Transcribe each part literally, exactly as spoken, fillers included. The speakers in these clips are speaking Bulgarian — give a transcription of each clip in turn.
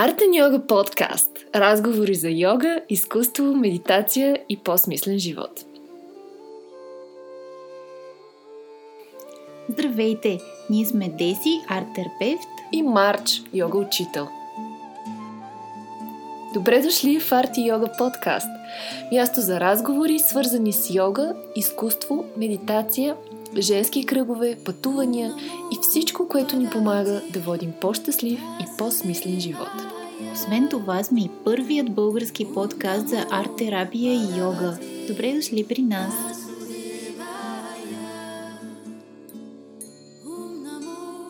Арт и Йога Подкаст. Разговори за йога, изкуство, медитация и по-смислен живот. Здравейте! Ние сме Деси, арт-терапевт и Марч, йога-учител. Добре дошли в Арт и Йога Подкаст. Място за разговори, свързани с йога, изкуство, медитация, женски кръгове, пътувания и всичко, което ни помага да водим по-щастлив и по-смислен живот. Освен това сме и първият български подкаст за арт-терапия и йога. Добре дошли при нас!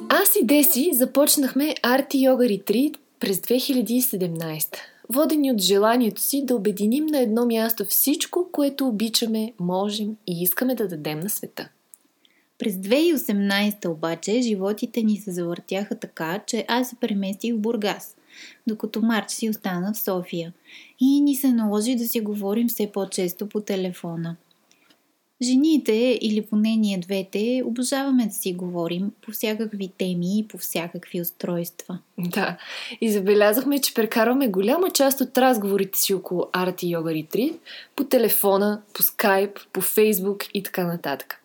Аз и Деси започнахме Art и Yoga Retreat през две хиляди и седемнадесета. Водени от желанието си да обединим на едно място всичко, което обичаме, можем и искаме да дадем на света. През две хиляди и осемнадесета обаче животите ни се завъртяха така, че аз се преместих в Бургас, докато Марч си остана в София и ни се наложи да си говорим все по-често по телефона. Жените, или поне ние двете, обожаваме да си говорим по всякакви теми и по всякакви устройства. Да, и забелязахме, че прекарваме голяма част от разговорите си около Art и Yoga Retreat по телефона, по скайп, по фейсбук и така нататък.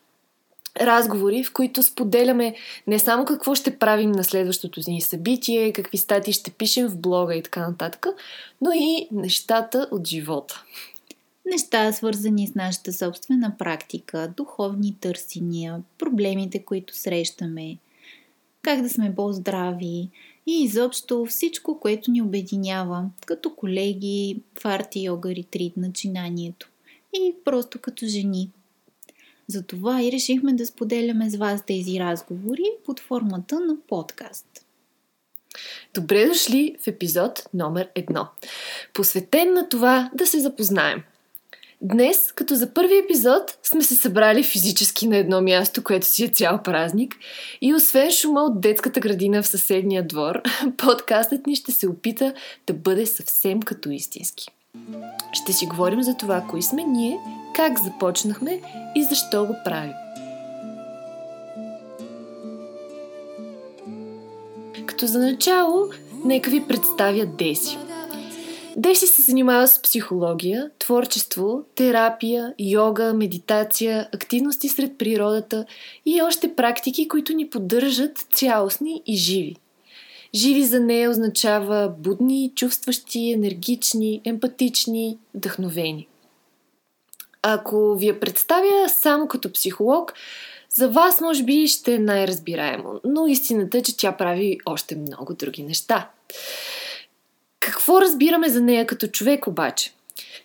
Разговори, в които споделяме не само какво ще правим на следващото ни събитие, какви статии ще пишем в блога и така нататък, но и нещата от живота. Неща, свързани с нашата собствена практика, духовни търсения, проблемите, които срещаме, как да сме по-здрави и изобщо всичко, което ни обединява като колеги в Арт и Йога Ретрит начинанието и просто като жени. Затова и решихме да споделяме с вас тези разговори под формата на подкаст. Добре дошли в епизод номер едно, посветен на това да се запознаем. Днес, като за първи епизод, сме се събрали физически на едно място, което си е цял празник, и освен шума от детската градина в съседния двор, подкастът ни ще се опита да бъде съвсем като истински. Ще си говорим за това, кои сме ние, как започнахме и защо го правим. Като за начало, нека ви представя Деси. Деси се занимава с психология, творчество, терапия, йога, медитация, активности сред природата и още практики, които ни поддържат цялостни и живи. Живи за нея означава будни, чувстващи, енергични, емпатични, вдъхновени. Ако ви я представя само като психолог, за вас може би ще е най-разбираемо, но истината е, че тя прави още много други неща. Какво разбираме за нея като човек обаче?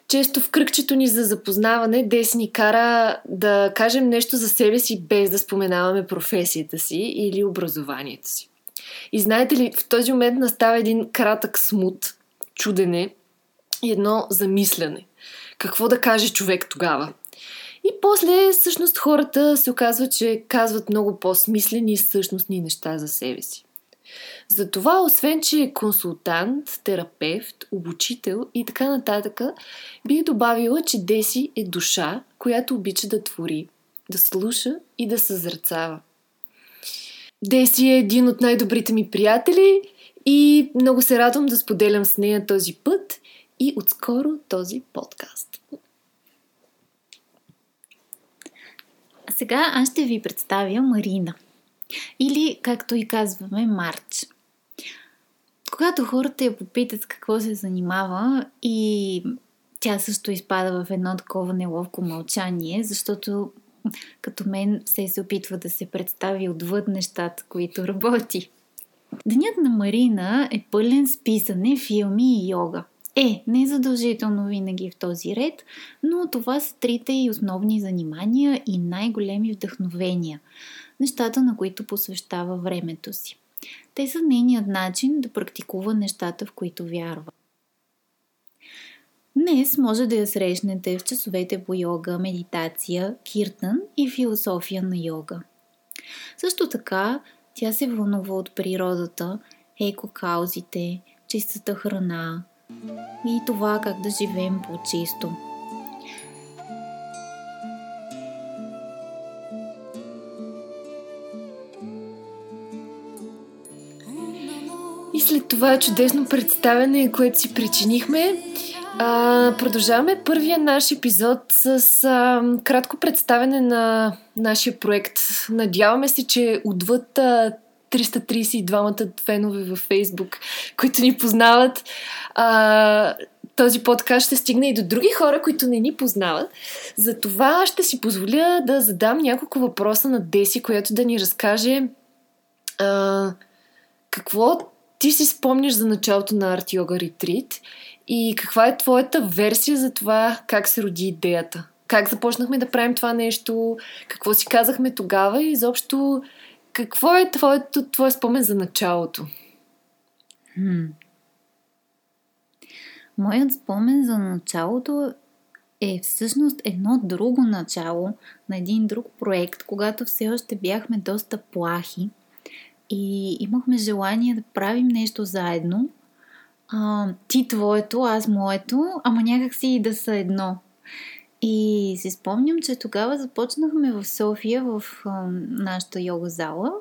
Често в кръгчето ни за запознаване Деси ни кара да кажем нещо за себе си, без да споменаваме професията си или образованието си. И знаете ли, в този момент настава един кратък смут, чудене и едно замисляне. Какво да каже човек тогава? И после всъщност хората се оказва, че казват много по-смислени и същностни неща за себе си. Затова, освен че е консултант, терапевт, обучител и така нататък, бих добавила, че Деси е душа, която обича да твори, да слуша и да съзерцава. Деси е един от най-добрите ми приятели и много се радвам да споделям с нея този път и отскоро този подкаст. А сега аз ще ви представя Марина. Или, както и казваме, Марч. Когато хората я попитат с какво се занимава, и тя също изпада в едно такова неловко мълчание, защото като мен се се опитва да се представи отвъд нещата, които работи. Денят на Марина е пълен с писане, филми и йога. Е, не е задължително винаги в този ред, но това са трите и основни занимания и най-големи вдъхновения. Нещата, на които посвещава времето си. Те са нейният начин да практикува нещата, в които вярва. Днес може да я срещнете в часовете по йога, медитация, киртан и философия на йога. Също така, тя се вълнува от природата, екокаузите, чистата храна и това как да живеем по-чисто. И И след това чудесно представяне, което си причинихме, а, продължаваме първия наш епизод с а, кратко представяне на нашия проект. Надяваме се, че отвъд а, триста тридесет и двамата фенове във Фейсбук, които ни познават, а, този подкаст ще стигне и до други хора, които не ни познават. Затова ще си позволя да задам няколко въпроса на Деси, която да ни разкаже а, какво ти си спомняш за началото на Арт и Йога Ретрит и каква е твоята версия за това как се роди идеята. Как започнахме да правим това нещо, какво си казахме тогава и изобщо какво е твоето, твое спомен за началото? Хм. Моят спомен за началото е всъщност едно друго начало на един друг проект, когато все още бяхме доста плахи и имахме желание да правим нещо заедно. А, ти твоето, аз моето, ама някак си и да са едно. И си спомням, че тогава започнахме в София, в а, нашата йога зала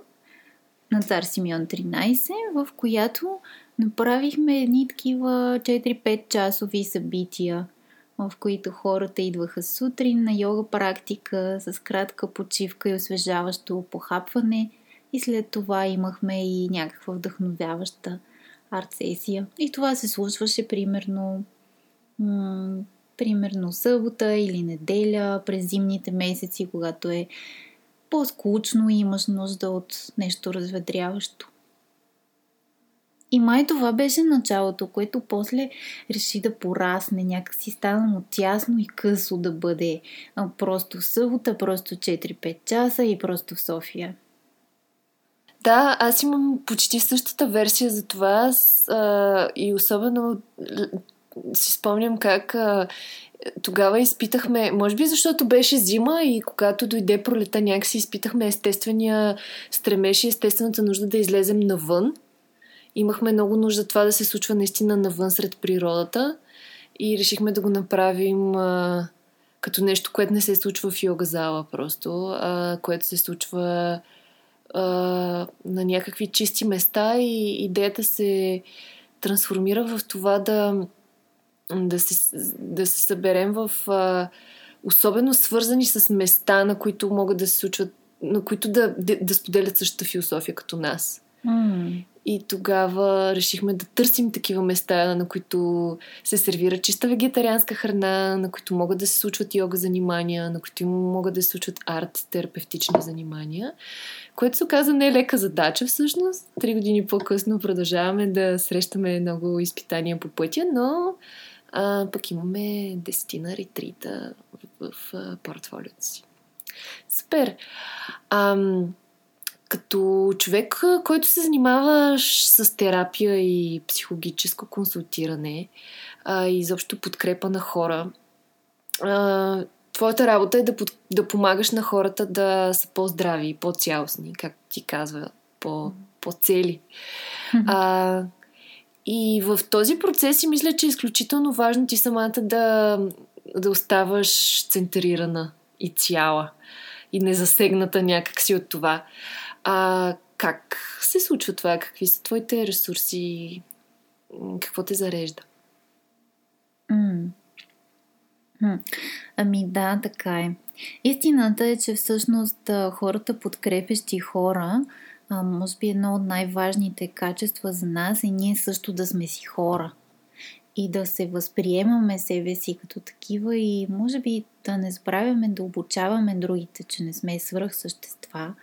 на Цар Симеон тринайсет, в която направихме едни такива четири-пет часови събития, в които хората идваха сутрин на йога практика с кратка почивка и освежаващо похапване и след това имахме и някаква вдъхновяваща арт-сесия. И това се случваше примерно м- примерно събота или неделя през зимните месеци, когато е по-скучно и имаш нужда от нещо разведряващо. И май това беше началото, което после реши да порасне. Някакси стана му тясно и късо да бъде просто събота, просто четири-пет часа и просто в София. Да, аз имам почти същата версия за това а, и особено си спомням как а, тогава изпитахме, може би защото беше зима и когато дойде пролета някакси изпитахме естествения стремеж и естествената нужда да излезем навън. Имахме много нужда това да се случва наистина навън сред природата и решихме да го направим а, като нещо, което не се случва в йога зала просто, а, което се случва а, на някакви чисти места и идеята се трансформира в това да, да, се, да се съберем в а, особено свързани с места, на които могат да се случват, на които да, да, да споделят същата философия като нас. Mm. И тогава решихме да търсим такива места, на които се сервира чиста вегетарианска храна, на които могат да се случват йога занимания, на които могат да се случват арт, терапевтични занимания, което се оказа не е лека задача всъщност. Три години по-късно продължаваме да срещаме много изпитания по пътя, но а, пък имаме десетина ретрита в, в, в портфолиото си. Супер! Ам... Като човек, който се занимава с терапия и психологическо консултиране а, и изобщо подкрепа на хора, а, твоята работа е да, под, да помагаш на хората да са по-здрави, по-цялостни, както ти казва, по, по-цели. А, и в този процес си мисля, че е изключително важно ти самата да, да оставаш центрирана и цяла и незасегната някакси от това. А как се случва това? Какви са твоите ресурси? Какво те зарежда? М-м. М-м. Ами да, така е. Истината е, че всъщност хората, подкрепящи хора, може би едно от най-важните качества за нас е ние също да сме си хора. И да се възприемаме себе си като такива и може би да не забравяме да обучаваме другите, че не сме свръхсъщества.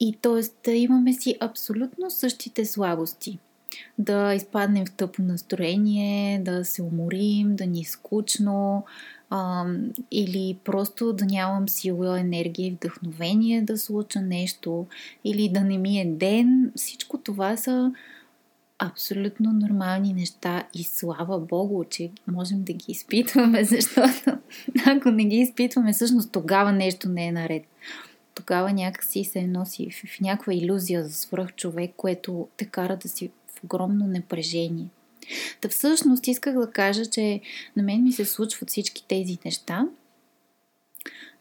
И т.е. да имаме си абсолютно същите слабости. Да изпаднем в тъпо настроение, да се уморим, да ни е скучно а, или просто да нямам сила, енергия и вдъхновение да случа нещо или да не ми е ден. Всичко това са абсолютно нормални неща и слава Богу, че можем да ги изпитваме, защото ако не ги изпитваме, всъщност тогава нещо не е наред. Тогава някакси се носи в някаква иллюзия за свръхчовек, което те кара да си в огромно напрежение. Та всъщност исках да кажа, че на мен ми се случват всички тези неща,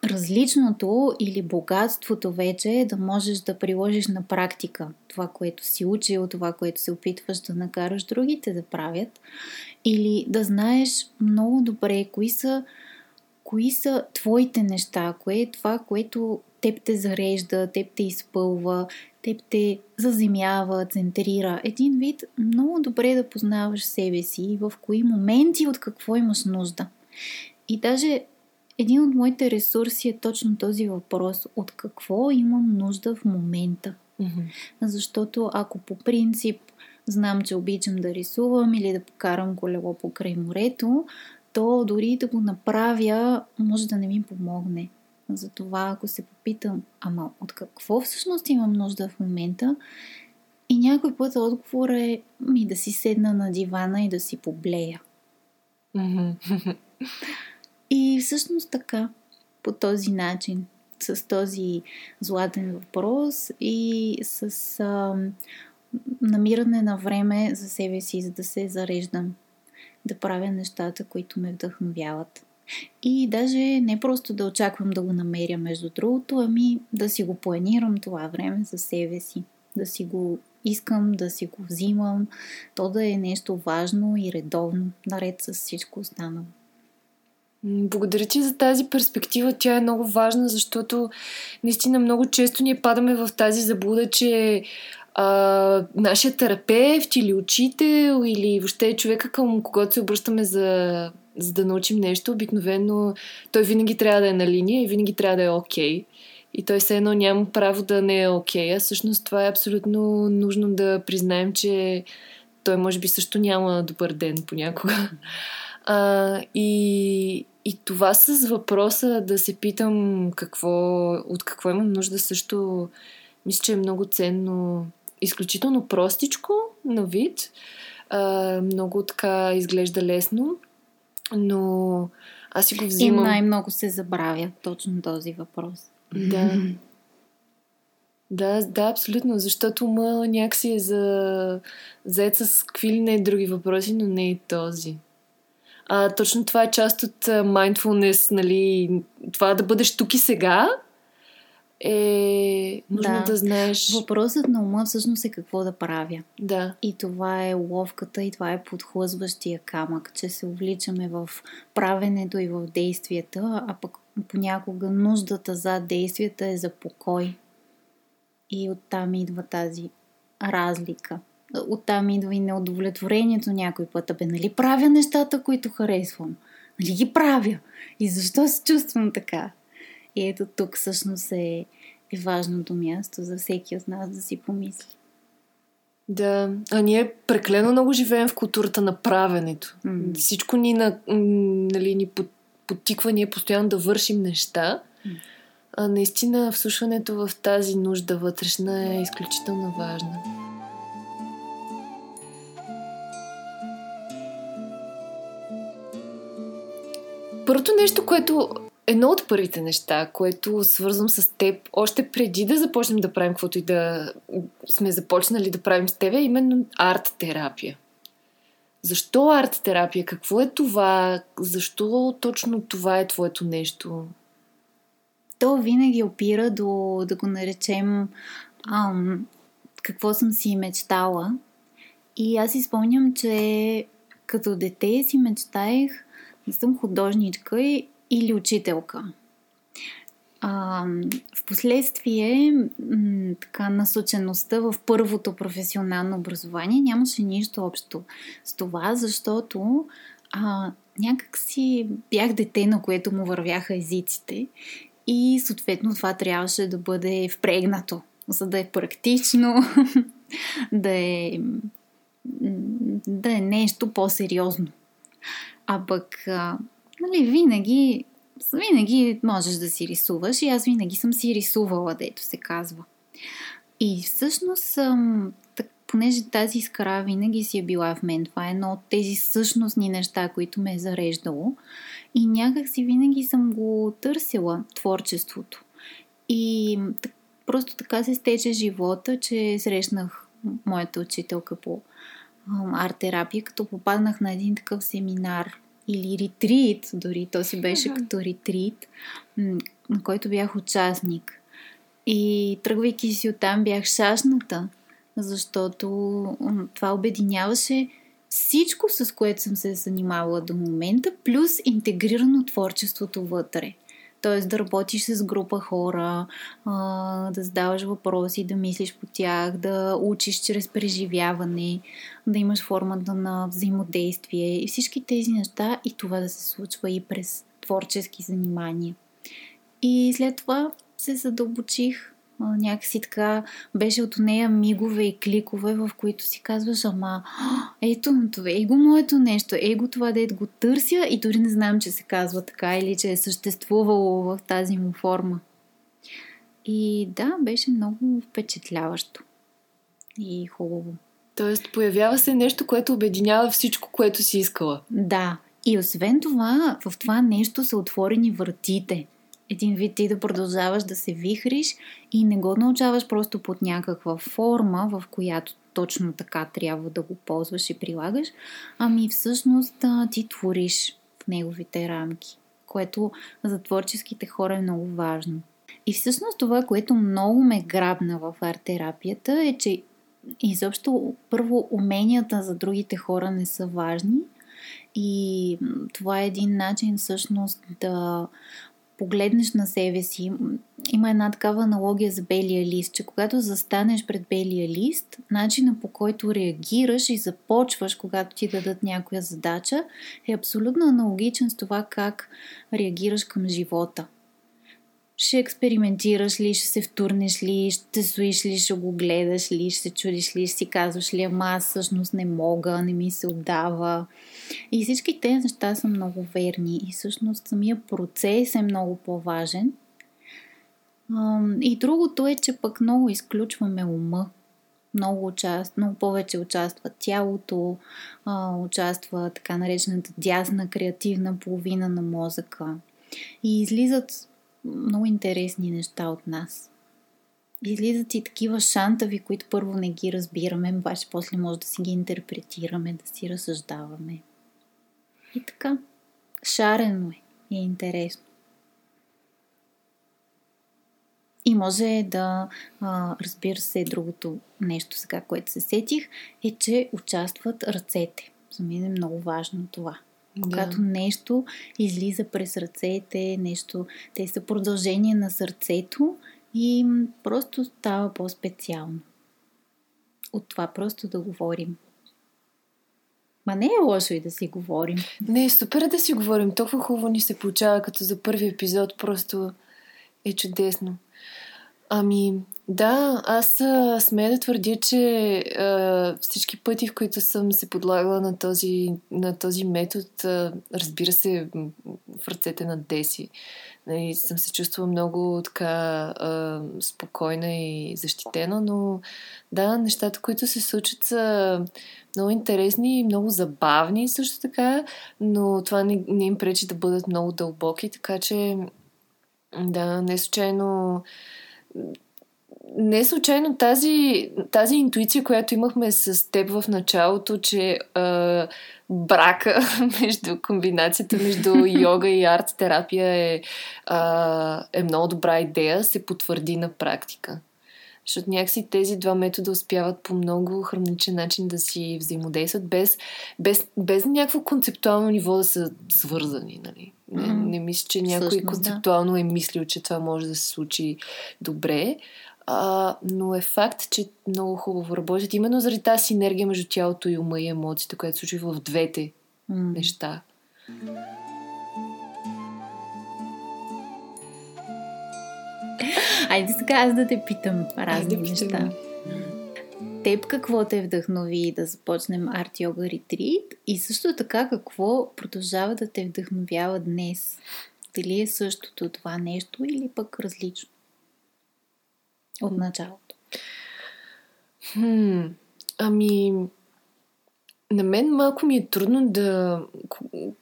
различното или богатството вече е да можеш да приложиш на практика това, което си учил, това, което се опитваш да накараш другите да правят, или да знаеш много добре кои са, кои са твоите неща, кое е това, което теб те зарежда, теб те изпълва, теб те заземява, центрира. Един вид много добре да познаваш себе си и в кои моменти от какво имаш нужда. И даже един от моите ресурси е точно този въпрос. От какво имам нужда в момента? Mm-hmm. Защото ако по принцип знам, че обичам да рисувам или да покарам колело покрай морето, то дори да го направя, може да не ми помогне. Затова ако се попитам, ама от какво всъщност имам нужда в момента, и някой път отговор е ми да си седна на дивана и да си поблея. Mm-hmm. И всъщност така, по този начин, с този златен въпрос и с а, намиране на време за себе си, за да се зареждам, да правя нещата, които ме вдъхновяват. И даже не просто да очаквам да го намеря, между другото, ами да си го планирам това време за себе си, да си го искам, да си го взимам, то да е нещо важно и редовно, наред с всичко останало. Благодаря ти за тази перспектива. Тя е много важна, защото наистина много често ние падаме в тази заблуда, че а, нашия терапевт или учител или въобще човека, към когото се обръщаме за, за да научим нещо, обикновено той винаги трябва да е на линия и винаги трябва да е окей. И той все едно няма право да не е окей. А всъщност това е абсолютно нужно да признаем, че той може би също няма добър ден понякога. А, и, и това с въпроса да се питам какво, от какво имам нужда, също мисля, че е много ценно, изключително простичко на вид, а, много така изглежда лесно, но аз си го взимам. И най-много се забравя точно този въпрос. Да. Да, да, абсолютно, защото ума някакси е за, заед с какви ли не е други въпроси, но не е този. А, точно това е част от mindfulness, нали, това да бъдеш тук и сега е нужно да, да знаеш. Въпросът на ума всъщност е какво да правя. Да. И това е уловката и това е подхлъзващия камък, че се увличаме в правенето и в действията, а пък понякога нуждата за действията е за покой. И оттам идва тази разлика. Оттам идва и неудовлетворението някой път. Абе, нали правя нещата, които харесвам? Нали ги правя? И защо се чувствам така? И ето тук всъщност е, е важното място за всеки от нас да си помисли. Да, а ние преклено много живеем в културата на правенето. Mm. Всичко ни, на, нали, ни подтиква ние постоянно да вършим неща. Mm. А наистина всушването в тази нужда вътрешна е изключително важна. Първото нещо, което едно от първите неща, което свързвам с теб, още преди да започнем да правим каквото и да сме започнали да правим с теб, е именно арт-терапия. Защо арт-терапия? Какво е това? Защо точно това е твоето нещо? То винаги опира до, да го наречем, ам, какво съм си мечтала. И аз си спомням, че като дете си мечтаех да съм художничка или учителка. А, впоследствие м- така насочеността в първото професионално образование нямаше нищо общо с това, защото а, някак си бях дете, на което му вървяха езиците и съответно това трябваше да бъде впрегнато, за да е практично, да е, да е нещо по-сериозно. А пък, а, нали, винаги, винаги можеш да си рисуваш и аз винаги съм си рисувала, дето се казва. И всъщност, ам, так, понеже тази искра винаги си е била в мен, това е едно от тези същностни неща, които ме е зареждало и някак си винаги съм го търсила творчеството. И так, просто така се стече живота, че срещнах моята учителка по арт-терапия, като попаднах на един такъв семинар или ретрит, дори то си беше като ретрит, на който бях участник. И тръгвайки си оттам бях шашната, защото това обединяваше всичко, с което съм се занимавала до момента, плюс интегрирано творчеството вътре. Тоест да работиш с група хора, да задаваш въпроси, да мислиш по тях, да учиш чрез преживяване, да имаш формата на взаимодействие и всички тези неща, и това да се случва и през творчески занимания. И след това се задълбочих. Някакси така беше от нея мигове и кликове, в които си казваш, ама ето това, его моето нещо, его това дето го търся и дори не знам, че се казва така или че е съществувало в тази му форма. И да, беше много впечатляващо и хубаво. Тоест появява се нещо, което обединява всичко, което си искала. Да, и освен това, в това нещо са отворени вратите. Един вид ти да продължаваш да се вихриш и не го научаваш просто под някаква форма, в която точно така трябва да го ползваш и прилагаш, ами всъщност ти твориш в неговите рамки, което за творческите хора е много важно. И всъщност това, което много ме грабна в арт-терапията е, че изобщо първо уменията за другите хора не са важни и това е един начин всъщност да погледнеш на себе си. Има една такава аналогия за белия лист, че когато застанеш пред белия лист, начина по който реагираш и започваш, когато ти дадат някоя задача, е абсолютно аналогичен с това как реагираш към живота. Ще експериментираш ли, ще се втурнеш ли, ще суиш ли, ще го гледаш ли, ще се чудиш ли, ще си казваш ли, ама аз всъщност не мога, не ми се отдава. И всички тези неща са много верни и всъщност самия процес е много по-важен. И другото е, че пък много изключваме ума. Много, участ... много повече участва тялото, участва така наречената дясна креативна половина на мозъка. И излизат много интересни неща от нас. Излизат и такива шантави, които първо не ги разбираме, обаче после може да си ги интерпретираме, да си разсъждаваме. И така. Шарено е. И е интересно. И може да, разбира се, другото нещо сега, което се сетих, е, че участват ръцете. За мен е много важно това. Когато да. Нещо излиза през ръцете, нещо, те са продължение на сърцето и просто става по-специално. От това просто да говорим. Ма не е лошо и да си говорим. Не, е супер да си говорим. Толкова хубаво ни се получава, като за първи епизод. Просто е чудесно. Ами, да, аз смея да твърдя, че а, всички пъти, в които съм се подлагала на този, на този метод, а, разбира се, в ръцете на Деси, нали, съм се чувствала много така а, спокойна и защитена, но да, нещата, които се случат, са много интересни и много забавни също така, но това не, не им пречи да бъдат много дълбоки, така че да, не случайно Не случайно тази, тази интуиция, която имахме с теб в началото, че а, брака между комбинацията между йога и арт-терапия е, а, е много добра идея, се потвърди на практика. Защото някакси тези два метода успяват по много хармоничен начин да си взаимодействат, без, без, без някакво концептуално ниво да са свързани. Нали? Не, не мисля, че някой всъщност, концептуално да. е мислил, че това може да се случи добре. А, но е факт, че много хубаво работят. Именно заради тази синергия между тялото и ума и емоциите, която се случва в двете mm. неща. Айде сега аз да те питам разни Айде, неща. Питам. Теб какво те вдъхнови да започнем Art Yoga Retreat и също така какво продължава да те вдъхновява днес? Дали е същото това нещо или пък различно? От началото. Хм, ами, на мен малко ми е трудно да,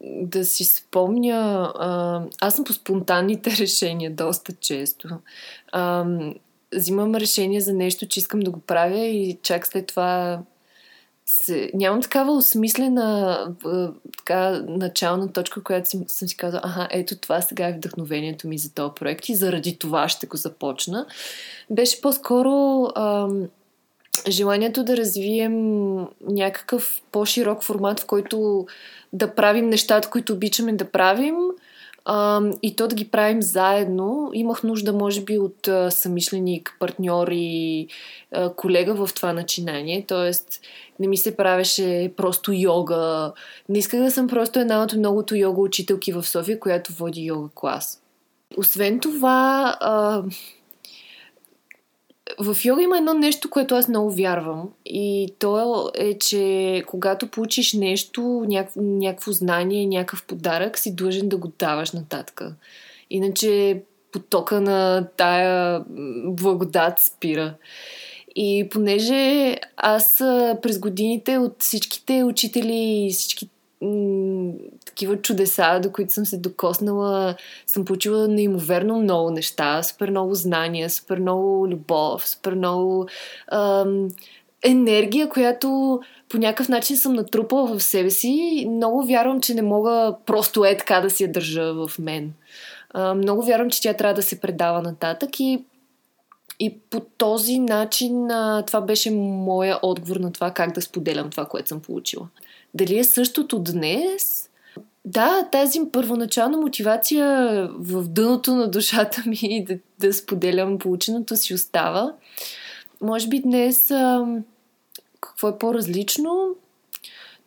да си спомня. А, аз съм по спонтанните решения доста често. А, взимам решение за нещо, че искам да го правя и чак след това се, нямам такава осмислена така, начална точка, която съм, съм си казала, аха, ето това сега е вдъхновението ми за този проект и заради това ще го започна. Беше по-скоро ам, желанието да развием някакъв по-широк формат, в който да правим нещата, които обичаме да правим, Uh, и то да ги правим заедно. Имах нужда, може би, от uh, съмишленик, партньор и uh, колега в това начинание. Тоест, не ми се правеше просто йога. Не исках да съм просто една от многото йога учителки в София, която води йога клас. Освен това, uh, в йога има едно нещо, което аз много вярвам. И то е, че когато получиш нещо, някакво знание, някакъв подарък, си длъжен да го даваш нататък. Иначе потока на тая благодат спира. И понеже аз през годините от всичките учители и всички м- такива чудеса, до които съм се докоснала, съм получила неимоверно много неща, супер много знания, супер много любов, супер много ам, енергия, която по някакъв начин съм натрупала в себе си. Много вярвам, че не мога просто е така да си я държа в мен. Ам, много вярвам, че тя трябва да се предава нататък и И по този начин а, това беше моя отговор на това как да споделям това, което съм получила. Дали е същото днес? Да, тази първоначална мотивация в дъното на душата ми да, да споделям полученото си остава. Може би днес а, какво е по-различно?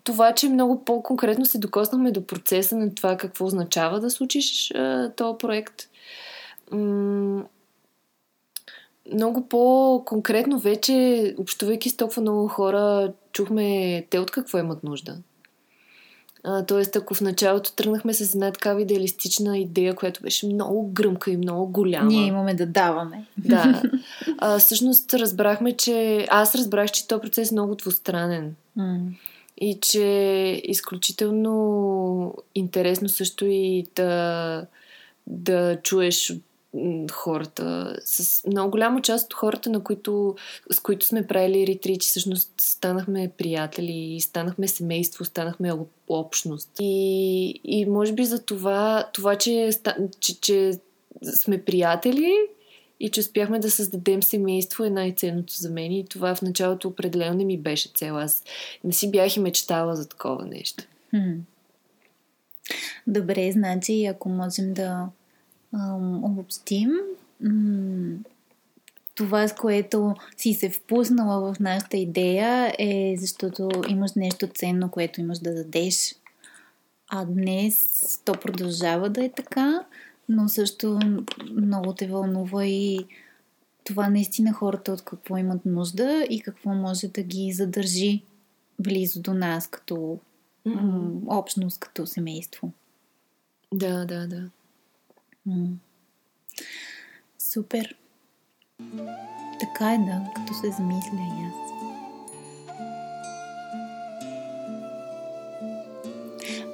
Това, че много по-конкретно се докоснахме до процеса на това какво означава да случиш а, този проект. М- Много по-конкретно вече, общувайки с толкова много хора, чухме те от какво имат нужда. А, тоест, ако в началото тръгнахме с една такава идеалистична идея, която беше много гръмка и много голяма. Ние имаме да даваме. Да. А, всъщност разбрахме, че... Аз разбрах, че този процес е много двустранен. Mm. И че е изключително интересно също и да, да чуеш хората. С много голяма част от хората, на които, с които сме правили ретрити, всъщност станахме приятели, станахме семейство, станахме общност. И, и може би за това, това че, че, че сме приятели и че успяхме да създадем семейство е най-ценното за мен. И това в началото определено не ми беше цел. Аз не си бях и мечтала за такова нещо. Добре, значи, ако можем да обобщим това, с което си се впуснала в нашата идея, е защото имаш нещо ценно, което имаш да дадеш, а днес то продължава да е така, но също много те вълнува и това наистина хората от какво имат нужда и какво може да ги задържи близо до нас като mm-hmm. общност, като семейство. Да, да, да. Супер. Така е, да, като се замисля и аз.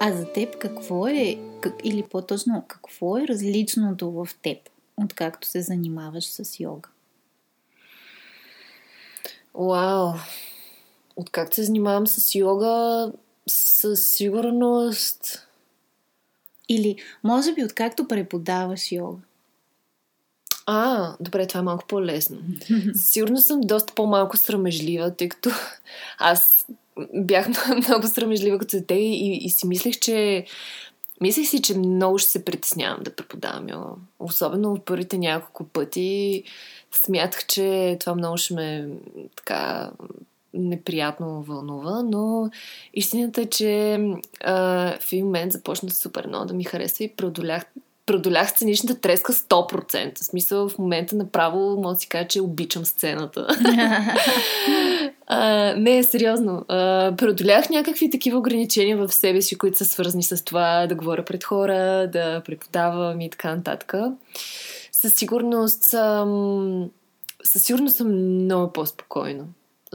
А за теб какво е, как, или по-точно, какво е различното в теб, откакто се занимаваш с йога? Уау! Откакто се занимавам с йога, със сигурност... Или, може би, откакто преподаваш йога? А, добре, това е малко по-лесно. Сигурно съм доста по-малко срамежлива, тъй като аз бях много срамежлива като дете и, и си мислех, че мислех си, че много ще се притеснявам да преподавам йога. Особено в първите няколко пъти смятах, че това много ще ме така... неприятно вълнува, но истината е, че а, в един момент започна супер много да ми харесва и преодолях, преодолях сценичната треска сто процента. В смисъл, в момента направо мога да си кажа, че обичам сцената. а, не, сериозно. А, преодолях някакви такива ограничения в себе си, които са свързани с това да говоря пред хора, да преподавам и така нататък. Със сигурност съм... Със сигурност съм много по-спокойна.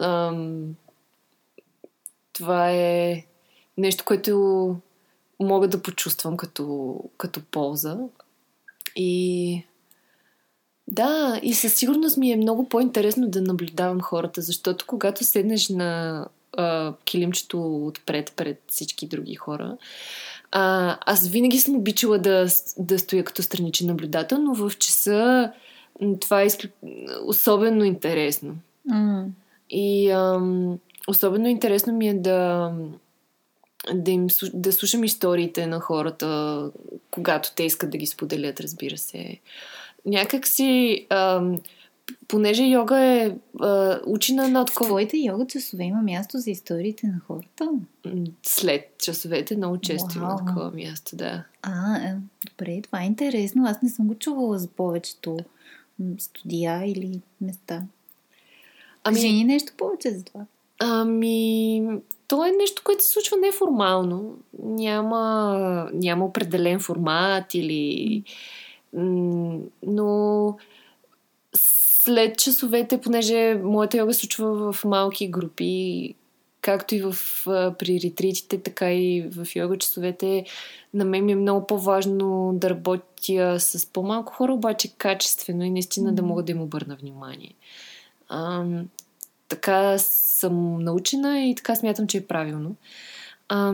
Ам, това е нещо, което мога да почувствам като, като полза. И да, и със сигурност ми е много по-интересно да наблюдавам хората, защото когато седнеш на а, килимчето отпред пред всички други хора. А, аз винаги съм обичала да, да стоя като страничен наблюдател, но в часа това е особено интересно. Mm. И ам, особено интересно ми е да, да, им, да слушам историите на хората, когато те искат да ги споделят, разбира се. Някак си... Ам, понеже йога е а, учи на една откова... В твоите йога часове има място за историите на хората? След часовете много често има такова място, да. А, е, добре, това е интересно. Аз не съм го чувала за повечето студия или места. Ами... Кажи ни нещо повече за това. Ами... То е нещо, което се случва неформално. Няма, няма определен формат или... Но... След часовете, понеже моята йога се случва в малки групи, както и в, при ретритите, така и в йога часовете, на мен ми е много по-важно да работя с по-малко хора, обаче качествено и наистина да мога да им обърна внимание. А, така съм научена и така смятам, че е правилно. А,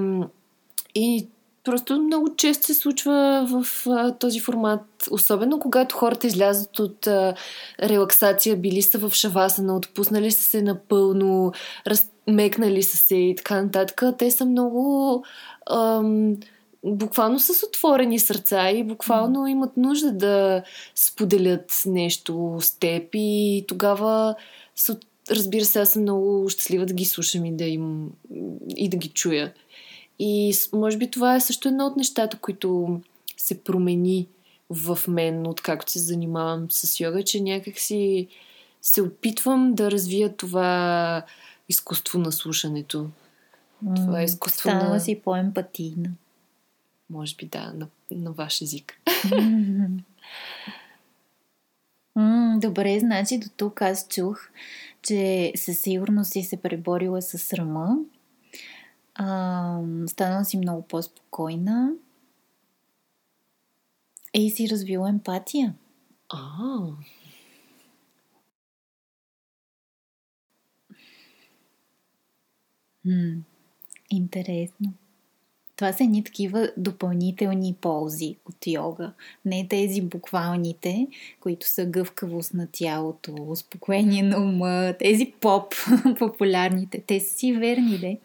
и просто много често се случва в а, този формат, особено когато хората излязат от а, релаксация, били са в шавасана, отпуснали са се напълно, размекнали са се и така нататък. Те са много ам, буквално с отворени сърца и буквално mm. имат нужда да споделят нещо с теб и тогава са, разбира се, аз съм много щастлива да ги слушам и да, им, и да ги чуя. И може би това е също едно от нещата, които се промени в мен, откакто се занимавам с йога, че някак си се опитвам да развия това изкуство на слушането. Това е изкуство Станала на... си по-емпатийна. Може би да, на, на ваш език. Mm-hmm. Mm, добре, значи до тук аз чух, че със сигурност си се преборила със срама. А, станала си много по-спокойна и си развила емпатия. А. М- интересно. Това са едни такива допълнителни ползи от йога. Не тези буквалните, които са гъвкавост на тялото, успокоение на ума, тези поп популярните. Те са си верни, де.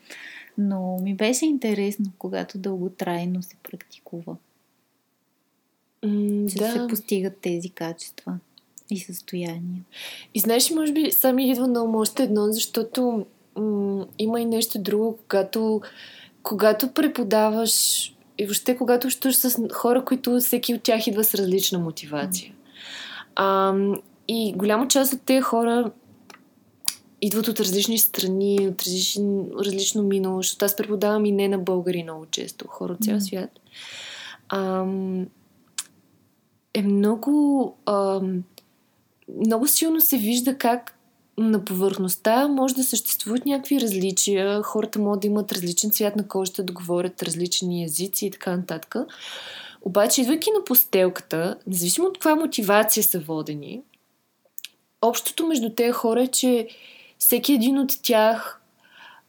Но ми беше интересно, когато дълготрайно се практикува. Mm, че да. се постигат тези качества и състояния. И знаеш, може би сами идва на ум още едно, защото м- има и нещо друго, когато, когато преподаваш и въобще когато общуваш с хора, които всеки от тях идва с различна мотивация. Mm. А, и голяма част от тези хора идват от различни страни, от различно, различно минало, защото аз преподавам и не на българи много често, хора от цял mm. свят. Ам, е много... Ам, много силно се вижда как на повърхността може да съществуват някакви различия, хората могат да имат различен цвят на кожата, да говорят различни езици и така нататък. Обаче, идвайки на постелката, независимо от каква мотивация са водени, общото между тези хора е, че всеки един от тях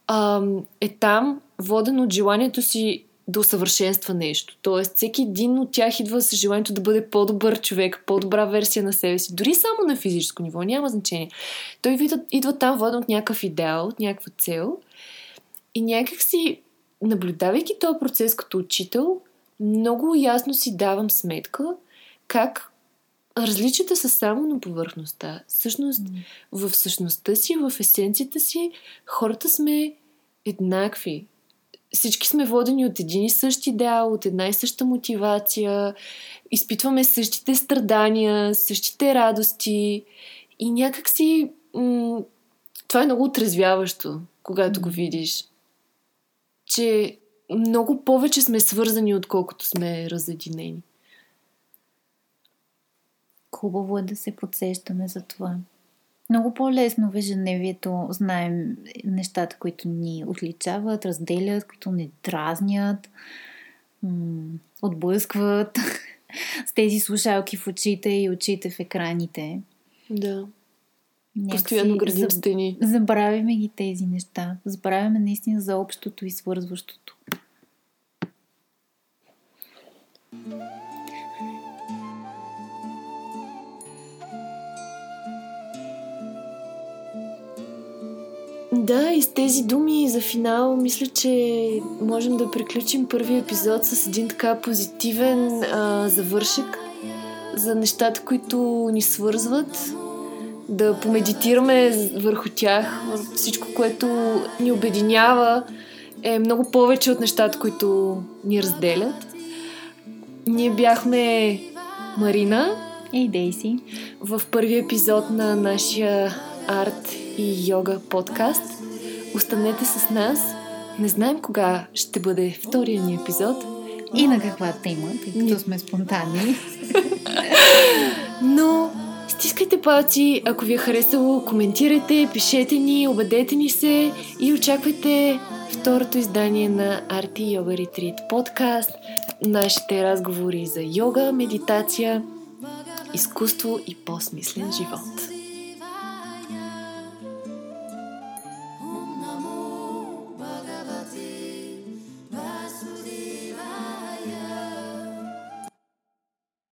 а, е там, воден от желанието си да усъвършенства нещо. Тоест, всеки един от тях идва с желанието да бъде по-добър човек, по-добра версия на себе си. Дори само на физическо ниво, няма значение. Той идва там, воден от някакъв идеал, от някаква цел. И някак си, наблюдавайки този процес като учител, много ясно си давам сметка как различията са само на повърхността. Всъщност, mm. в същността си, в есенцията си, хората сме еднакви. Всички сме водени от един и същ идеал, от една и съща мотивация, изпитваме същите страдания, същите радости и някакси м- това е много отрезвяващо, когато mm. го видиш. Че много повече сме свързани, отколкото сме разединени. Хубаво е да се подсещаме за това. Много по-лесно в ежедневието знаем нещата, които ни отличават, разделят, които ни дразнят, м- отблъскват с тези слушалки в очите и очите в екраните. Да. Постоянно градим стени. Забравяме ги тези неща. Забравяме наистина за общото и свързващото. Да, и с тези думи за финал мисля, че можем да приключим първия епизод с един така позитивен а, завършек за нещата, които ни свързват. Да помедитираме върху тях. Всичко, което ни обединява, е много повече от нещата, които ни разделят. Ние бяхме Марина и Деси в първия епизод на нашия Арт и Йога подкаст. Останете с нас. Не знаем кога ще бъде втория ни епизод. И на каква тема, тъй като Ни... сме спонтанни. Но стискайте палци, ако ви е харесало, коментирайте, пишете ни, обадете ни се и очаквайте второто издание на Art и Yoga Retreat подкаст, нашите разговори за йога, медитация, изкуство и по-смислен живот.